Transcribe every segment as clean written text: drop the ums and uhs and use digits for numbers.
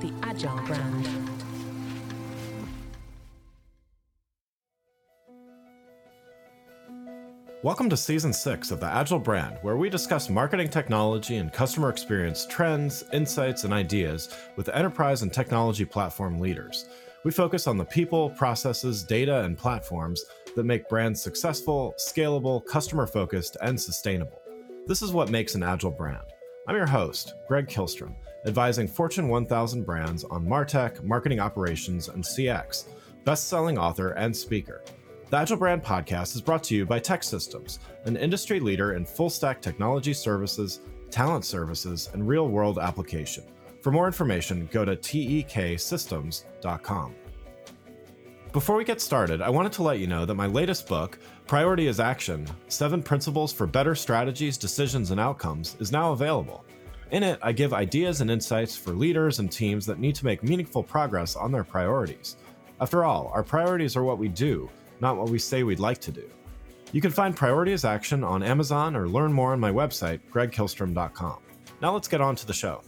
The Agile Brand. Welcome to Season 6 of The Agile Brand, where we discuss marketing technology and customer experience trends, insights, and ideas with enterprise and technology platform leaders. We focus on the people, processes, data, and platforms that make brands successful, scalable, customer-focused, and sustainable. This is what makes an Agile brand. I'm your host, Greg Kihlstrom, advising Fortune 1000 brands on MarTech, marketing operations, and CX, best-selling author and speaker. The Agile Brand podcast is brought to you by TEKsystems, an industry leader in full-stack technology services, talent services, and real-world application. For more information, go to teksystems.com. Before we get started, I wanted to let you know that my latest book, Priority is Action, 7 Principles for Better Strategies, Decisions, and Outcomes, is now available. In it, I give ideas and insights for leaders and teams that need to make meaningful progress on their priorities. After all, our priorities are what we do, not what we say we'd like to do. You can find Priority is Action on Amazon or learn more on my website, gregkihlstrom.com. Now let's get on to the show.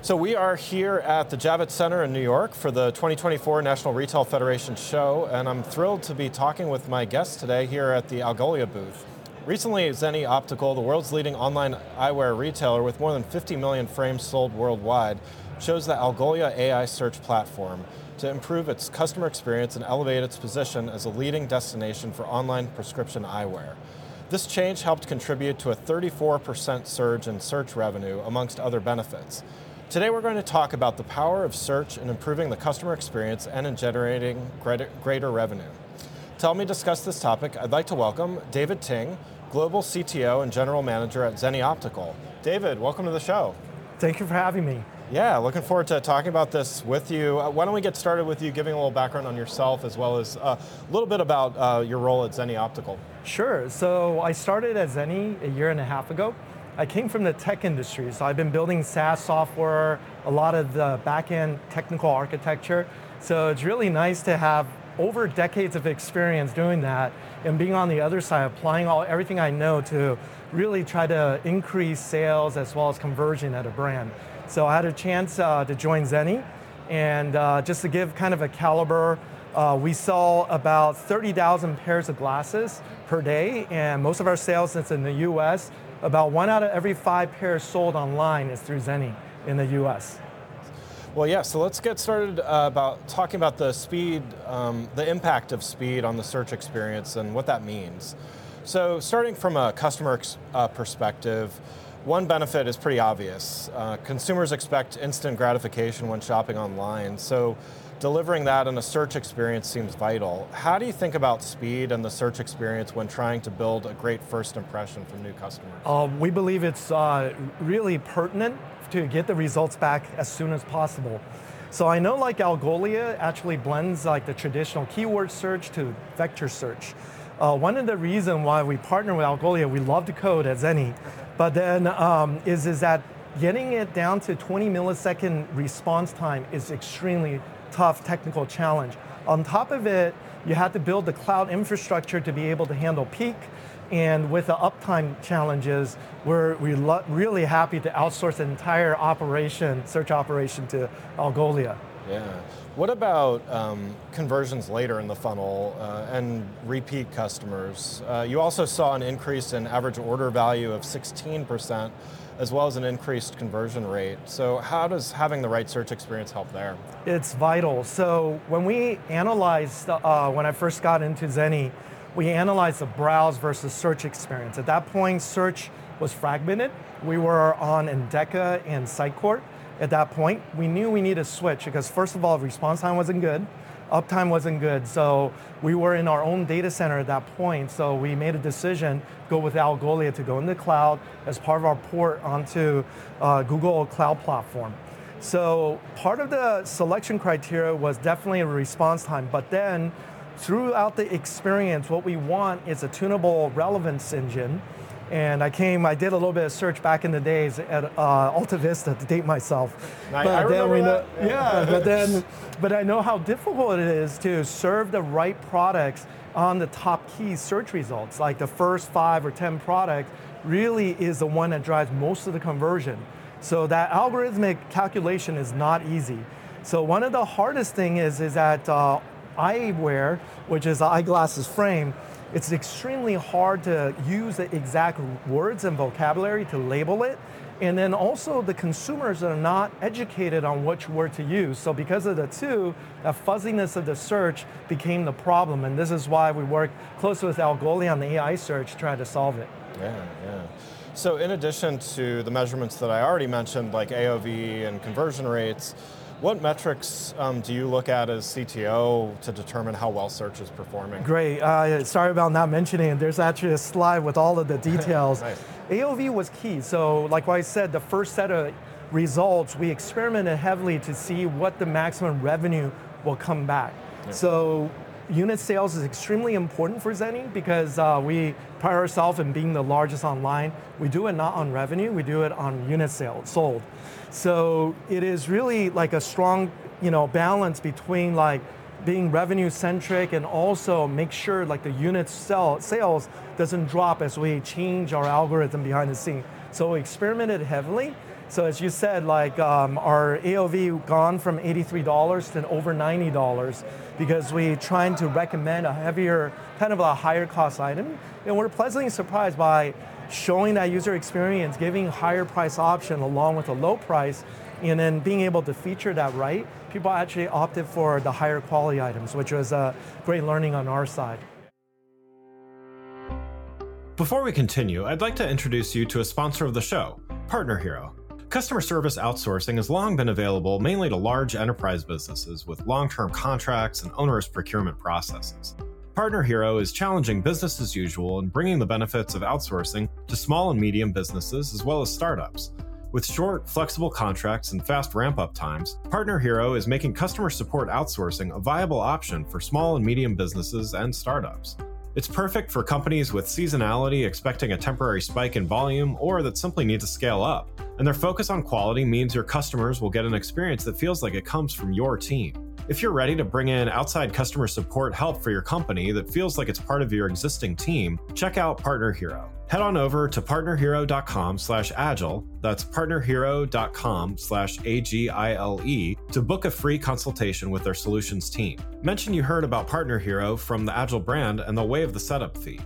So we are here at the Javits Center in New York for the 2024 National Retail Federation show, and I'm thrilled to be talking with my guest today here at the Algolia booth. Recently, Zenni Optical, the world's leading online eyewear retailer with more than 50 million frames sold worldwide, chose the Algolia AI search platform to improve its customer experience and elevate its position as a leading destination for online prescription eyewear. This change helped contribute to a 34% surge in search revenue, amongst other benefits. Today we're going to talk about the power of search in improving the customer experience and in generating greater revenue. To help me discuss this topic, I'd like to welcome David Ting, Global CTO and General Manager at Zenni Optical. David, welcome to the show. Thank you for having me. Yeah, looking forward to talking about this with you. Why don't we get started with you giving a little background on yourself as well as a little bit about your role at Zenni Optical. Sure, so I started at Zenni a year and a half ago. I came from the tech industry, so I've been building SaaS software, a lot of the back-end technical architecture. So it's really nice to have over decades of experience doing that and being on the other side, applying everything I know to really try to increase sales as well as conversion at a brand. So I had a chance to join Zenni, and just to give kind of a caliber, we sell about 30,000 pairs of glasses per day, and most of our sales since in the US, about 1 out of every 5 pairs sold online is through Zenni in the US. Well, yeah, so let's get started about talking about the speed, the impact of speed on the search experience and what that means. So starting from a customer perspective, one benefit is pretty obvious. Consumers expect instant gratification when shopping online, so delivering that in a search experience seems vital. How do you think about speed and the search experience when trying to build a great first impression from new customers? We believe it's really pertinent to get the results back as soon as possible. So I know like Algolia actually blends like the traditional keyword search to vector search. One of the reasons why we partner with Algolia, we love to code at Zenni, but then is that getting it down to 20 millisecond response time is extremely tough technical challenge. On top of it, you had to build the cloud infrastructure to be able to handle peak, and with the uptime challenges, we're really happy to outsource the entire operation, search operation, to Algolia. Yeah. What about conversions later in the funnel and repeat customers? You also saw an increase in average order value of 16%, as well as an increased conversion rate. So how does having the right search experience help there? It's vital. So when we analyzed, when I first got into Zenni, we analyzed the browse versus search experience. At that point, search was fragmented. We were on Endeca and Sitecore. At that point, we knew we needed to switch because first of all, response time wasn't good, uptime wasn't good. So we were in our own data center at that point. So we made a decision, go with Algolia to go in the cloud as part of our port onto Google Cloud Platform. So part of the selection criteria was definitely a response time, but then throughout the experience, what we want is a tunable relevance engine. And I did a little bit of search back in the days at AltaVista to date myself. But I know how difficult it is to serve the right products on the top key search results. Like the first 5 or 10 products really is the one that drives most of the conversion. So that algorithmic calculation is not easy. So one of the hardest thing is that eyewear, which is the eyeglasses frame, it's extremely hard to use the exact words and vocabulary to label it. And then also the consumers are not educated on which word to use. So because of the two, the fuzziness of the search became the problem. And this is why we work closely with Algolia on the AI search to try to solve it. Yeah, yeah. So in addition to the measurements that I already mentioned, like AOV and conversion rates, what metrics do you look at as CTO to determine how well search is performing? Great, sorry about not mentioning it. There's actually a slide with all of the details. Nice. AOV was key, so like I said, the first set of results, we experimented heavily to see what the maximum revenue will come back. Yeah. So unit sales is extremely important for Zenni because we pride ourselves in being the largest online. We do it not on revenue, we do it on unit sales sold. So it is really like a strong, balance between like being revenue centric and also make sure like the unit sales doesn't drop as we change our algorithm behind the scene. So we experimented heavily. So as you said, like our AOV gone from $83 to over $90 because we're trying to recommend a heavier, kind of a higher cost item. And we're pleasantly surprised by showing that user experience, giving higher price option along with a low price, and then being able to feature that right, people actually opted for the higher quality items, which was a great learning on our side. Before we continue, I'd like to introduce you to a sponsor of the show, Partner Hero. Customer service outsourcing has long been available mainly to large enterprise businesses with long-term contracts and onerous procurement processes. Partner Hero is challenging business as usual and bringing the benefits of outsourcing to small and medium businesses as well as startups. With short, flexible contracts and fast ramp-up times, Partner Hero is making customer support outsourcing a viable option for small and medium businesses and startups. It's perfect for companies with seasonality expecting a temporary spike in volume or that simply need to scale up. And their focus on quality means your customers will get an experience that feels like it comes from your team. If you're ready to bring in outside customer support help for your company that feels like it's part of your existing team, check out Partner Hero. Head on over to partnerhero.com/agile, that's partnerhero.com/agile, to book a free consultation with their solutions team. Mention you heard about Partner Hero from the Agile brand and they'll waive the setup fee.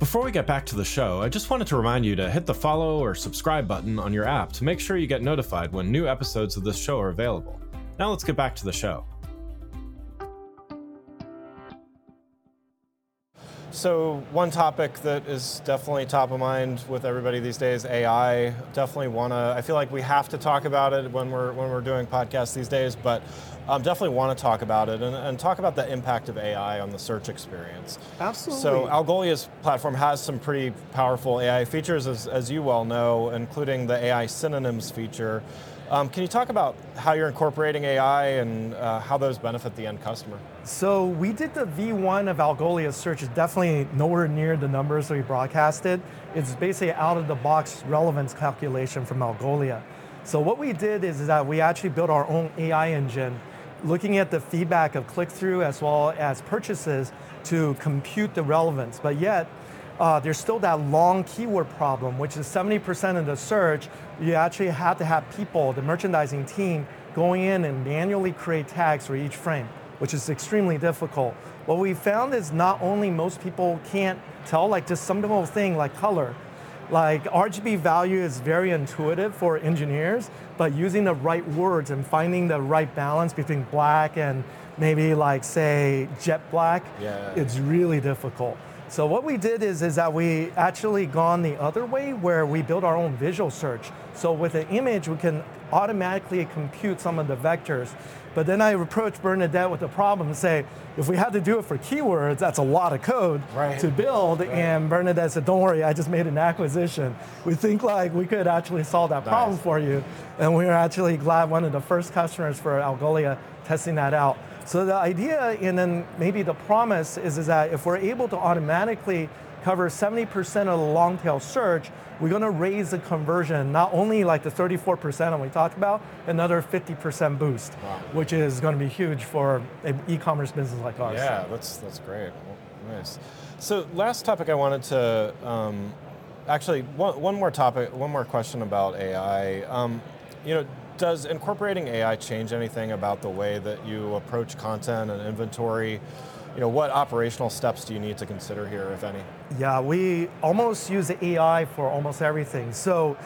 Before we get back to the show, I just wanted to remind you to hit the follow or subscribe button on your app to make sure you get notified when new episodes of this show are available. Now let's get back to the show. So one topic that is definitely top of mind with everybody these days, AI. Definitely I feel like we have to talk about it when we're doing podcasts these days, but definitely want to talk about it and talk about the impact of AI on the search experience. Absolutely. So Algolia's platform has some pretty powerful AI features, as you well know, including the AI synonyms feature. Can you talk about how you're incorporating AI and how those benefit the end customer? So we did the V1 of Algolia's search. It's definitely nowhere near the numbers that we broadcasted. It's basically out-of-the-box relevance calculation from Algolia. So what we did is that we actually built our own AI engine, looking at the feedback of click-through as well as purchases to compute the relevance. But yet, there's still that long keyword problem, which is 70% of the search, you actually have to have people, the merchandising team, going in and manually create tags for each frame, which is extremely difficult. What we found is not only most people can't tell, like just some little thing like color, like RGB value is very intuitive for engineers, but using the right words and finding the right balance between black and maybe like say jet black, It's really difficult. So what we did is that we actually gone the other way where we built our own visual search. So with an image, we can automatically compute some of the vectors. But then I approached Bernadette with the problem and say, if we had to do it for keywords, that's a lot of code to build. Right. And Bernadette said, don't worry, I just made an acquisition. We think like we could actually solve that problem for you. And we were actually glad one of the first customers for Algolia testing that out. So the idea and then maybe the promise is that if we're able to automatically cover 70% of the long tail search, we're going to raise the conversion, not only like the 34% that we talked about, another 50% boost, which is going to be huge for an e-commerce business like ours. Yeah, that's great. Nice. So last topic I wanted to Actually, one more topic, one more question about AI. Does incorporating AI change anything about the way that you approach content and inventory? What operational steps do you need to consider here, if any? Yeah, we almost use AI for almost everything. So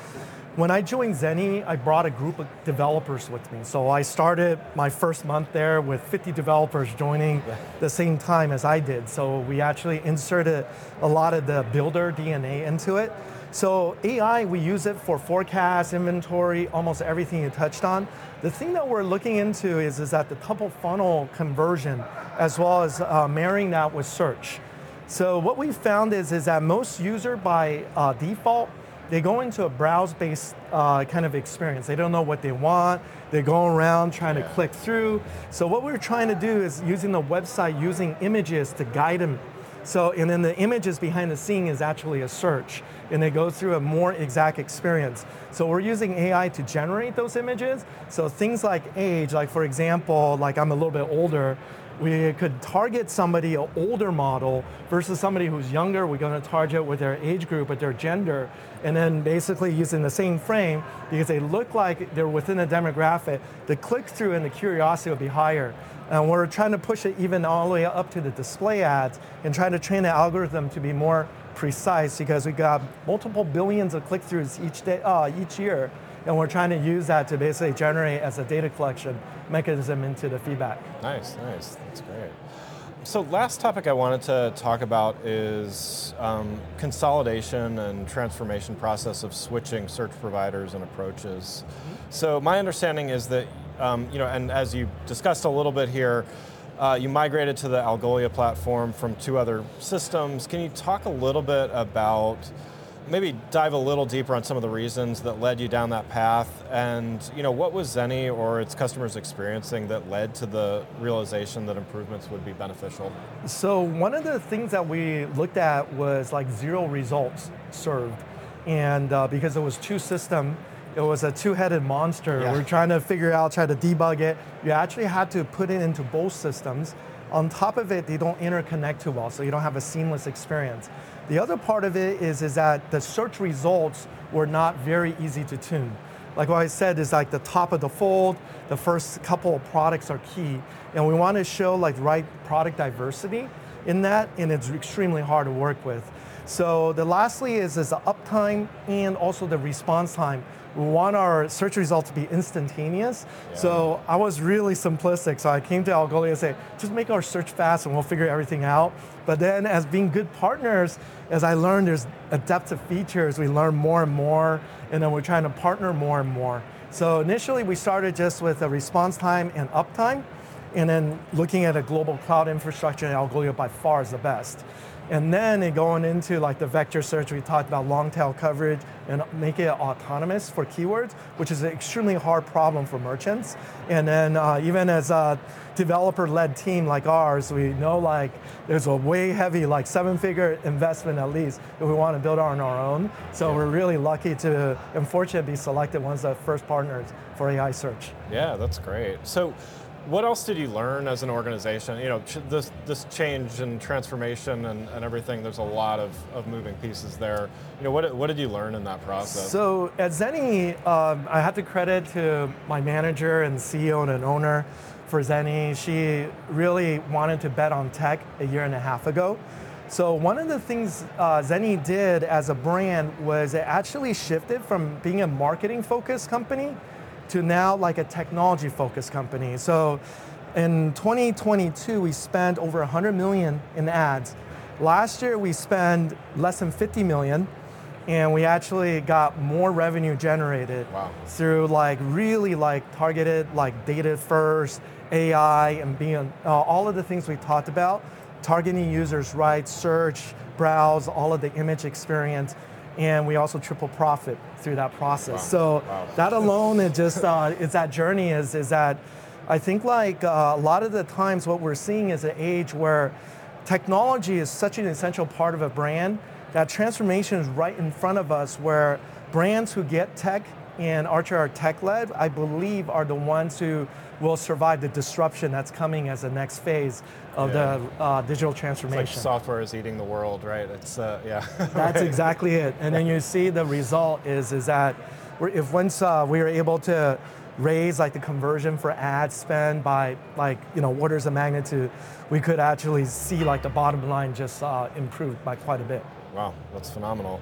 when I joined Zenni, I brought a group of developers with me. So I started my first month there with 50 developers joining the same time as I did. So we actually inserted a lot of the builder DNA into it. So AI, we use it for forecast, inventory, almost everything you touched on. The thing that we're looking into is that the top of funnel conversion, as well as marrying that with search. So what we found is that most user by default, they go into a browse-based kind of experience. They don't know what they want. They're going around trying to click through. So what we're trying to do is using the website, using images to guide them. So, and then the images behind the scene is actually a search, and they go through a more exact experience. So we're using AI to generate those images. So things like age, like for example, like I'm a little bit older, we could target somebody, an older model, versus somebody who's younger. We're going to target with their age group, with their gender, and then basically using the same frame, because they look like they're within a demographic, the click-through and the curiosity will be higher. And we're trying to push it even all the way up to the display ads and trying to train the algorithm to be more precise, because we got multiple billions of click-throughs each year, and we're trying to use that to basically generate as a data collection mechanism into the feedback. Nice, that's great. So last topic I wanted to talk about is consolidation and transformation process of switching search providers and approaches. So my understanding is that, and as you discussed a little bit here, you migrated to the Algolia platform from two other systems. Can you talk a little bit about, maybe dive a little deeper on some of the reasons that led you down that path, and what was Zenni or its customers experiencing that led to the realization that improvements would be beneficial? So one of the things that we looked at was like zero results served, and because it was two systems, it was a two-headed monster. Yeah. We're trying to figure out, try to debug it. You actually had to put it into both systems. On top of it, they don't interconnect too well, so you don't have a seamless experience. The other part of it is that the search results were not very easy to tune. Like what I said is like the top of the fold, the first couple of products are key, and we want to show like right product diversity in that, and it's extremely hard to work with. So the lastly is the uptime and also the response time. We want our search results to be instantaneous. Yeah. So I was really simplistic. So I came to Algolia and said, just make our search fast and we'll figure everything out. But then as being good partners, as I learned there's a depth of features, we learn more and more, and then we're trying to partner more and more. So initially we started just with a response time and uptime, and then looking at a global cloud infrastructure, and Algolia by far is the best. And then going into like the vector search, we talked about long tail coverage and make it autonomous for keywords, which is an extremely hard problem for merchants. And then even as a developer-led team like ours, we know like there's a way heavy, like seven-figure investment at least, if we want to build on our own. So we're really lucky to, and fortunate, be selected one of the first partners for AI search. Yeah, that's great. So, what else did you learn as an organization? This change and transformation and everything, there's a lot of moving pieces there. What did you learn in that process? So at Zenni, I have to credit to my manager and CEO and an owner for Zenni. She really wanted to bet on tech a year and a half ago. So one of the things Zenni did as a brand was it actually shifted from being a marketing-focused company to now like a technology-focused company. So in 2022, we spent over 100 million in ads. Last year, we spent less than 50 million, and we actually got more revenue generated through like really like targeted, like data first, AI, and being all of the things we talked about, targeting users right, search, browse, all of the image experience. And we also triple profit through that process. So that alone, it just it's that journey is that I think like a lot of the times what we're seeing is an age where technology is such an essential part of a brand that transformation is right in front of us, where brands who get tech and Archer are tech-led, I believe are the ones who will survive the disruption that's coming as the next phase of the digital transformation. It's like software is eating the world, right? It's That's exactly it. And then you see the result is that if once we are able to raise like the conversion for ad spend by like orders of magnitude, we could actually see like the bottom line just improved by quite a bit. Wow, that's phenomenal.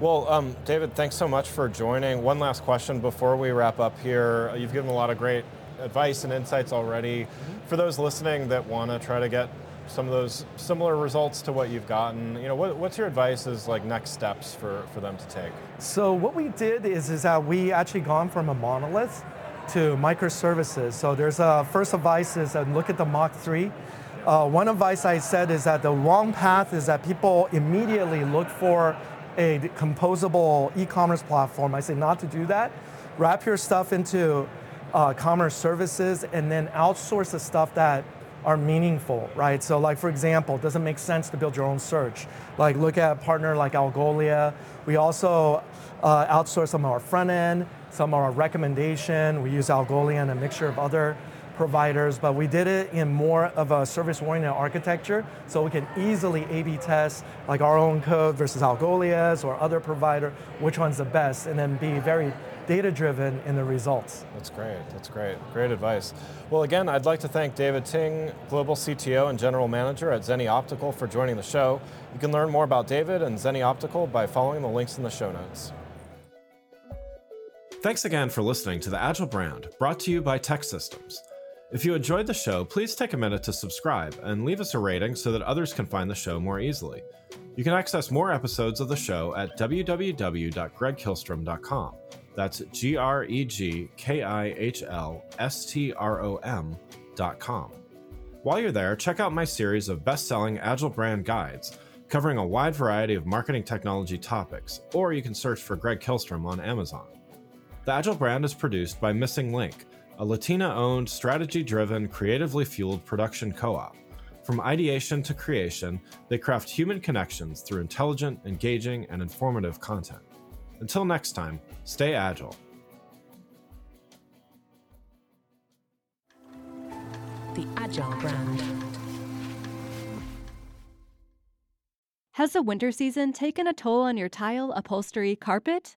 Well, David, thanks so much for joining. One last question before we wrap up here. You've given a lot of great advice and insights already. Mm-hmm. For those listening that want to try to get some of those similar results to what you've gotten, what's your advice as like next steps for them to take? So what we did is that we actually gone from a monolith to microservices. So there's a first advice is look at the Mach 3. One advice I said is that the wrong path is that people immediately look for a composable e-commerce platform. I say not to do that. Wrap your stuff into commerce services and then outsource the stuff that are meaningful, right? So like, for example, it doesn't make sense to build your own search. Like look at a partner like Algolia. We also outsource some of our front end, some of our recommendation. We use Algolia and a mixture of other providers, but we did it in more of a service-oriented architecture, so we can easily A/B test like our own code versus Algolia's or other provider, which one's the best, and then be very data-driven in the results. That's great. Great advice. Well, again, I'd like to thank David Ting, Global CTO and General Manager at Zenni Optical, for joining the show. You can learn more about David and Zenni Optical by following the links in the show notes. Thanks again for listening to The Agile Brand, brought to you by TEKsystems. If you enjoyed the show, please take a minute to subscribe and leave us a rating so that others can find the show more easily. You can access more episodes of the show at www.gregkihlstrom.com. That's GREGKIHLSTROM.com. While you're there, check out my series of best-selling Agile Brand Guides covering a wide variety of marketing technology topics, or you can search for Greg Kihlstrom on Amazon. The Agile Brand is produced by Missing Link, a Latina-owned, strategy-driven, creatively-fueled production co-op. From ideation to creation, they craft human connections through intelligent, engaging, and informative content. Until next time, stay agile. The Agile Brand. Has the winter season taken a toll on your tile, upholstery, carpet?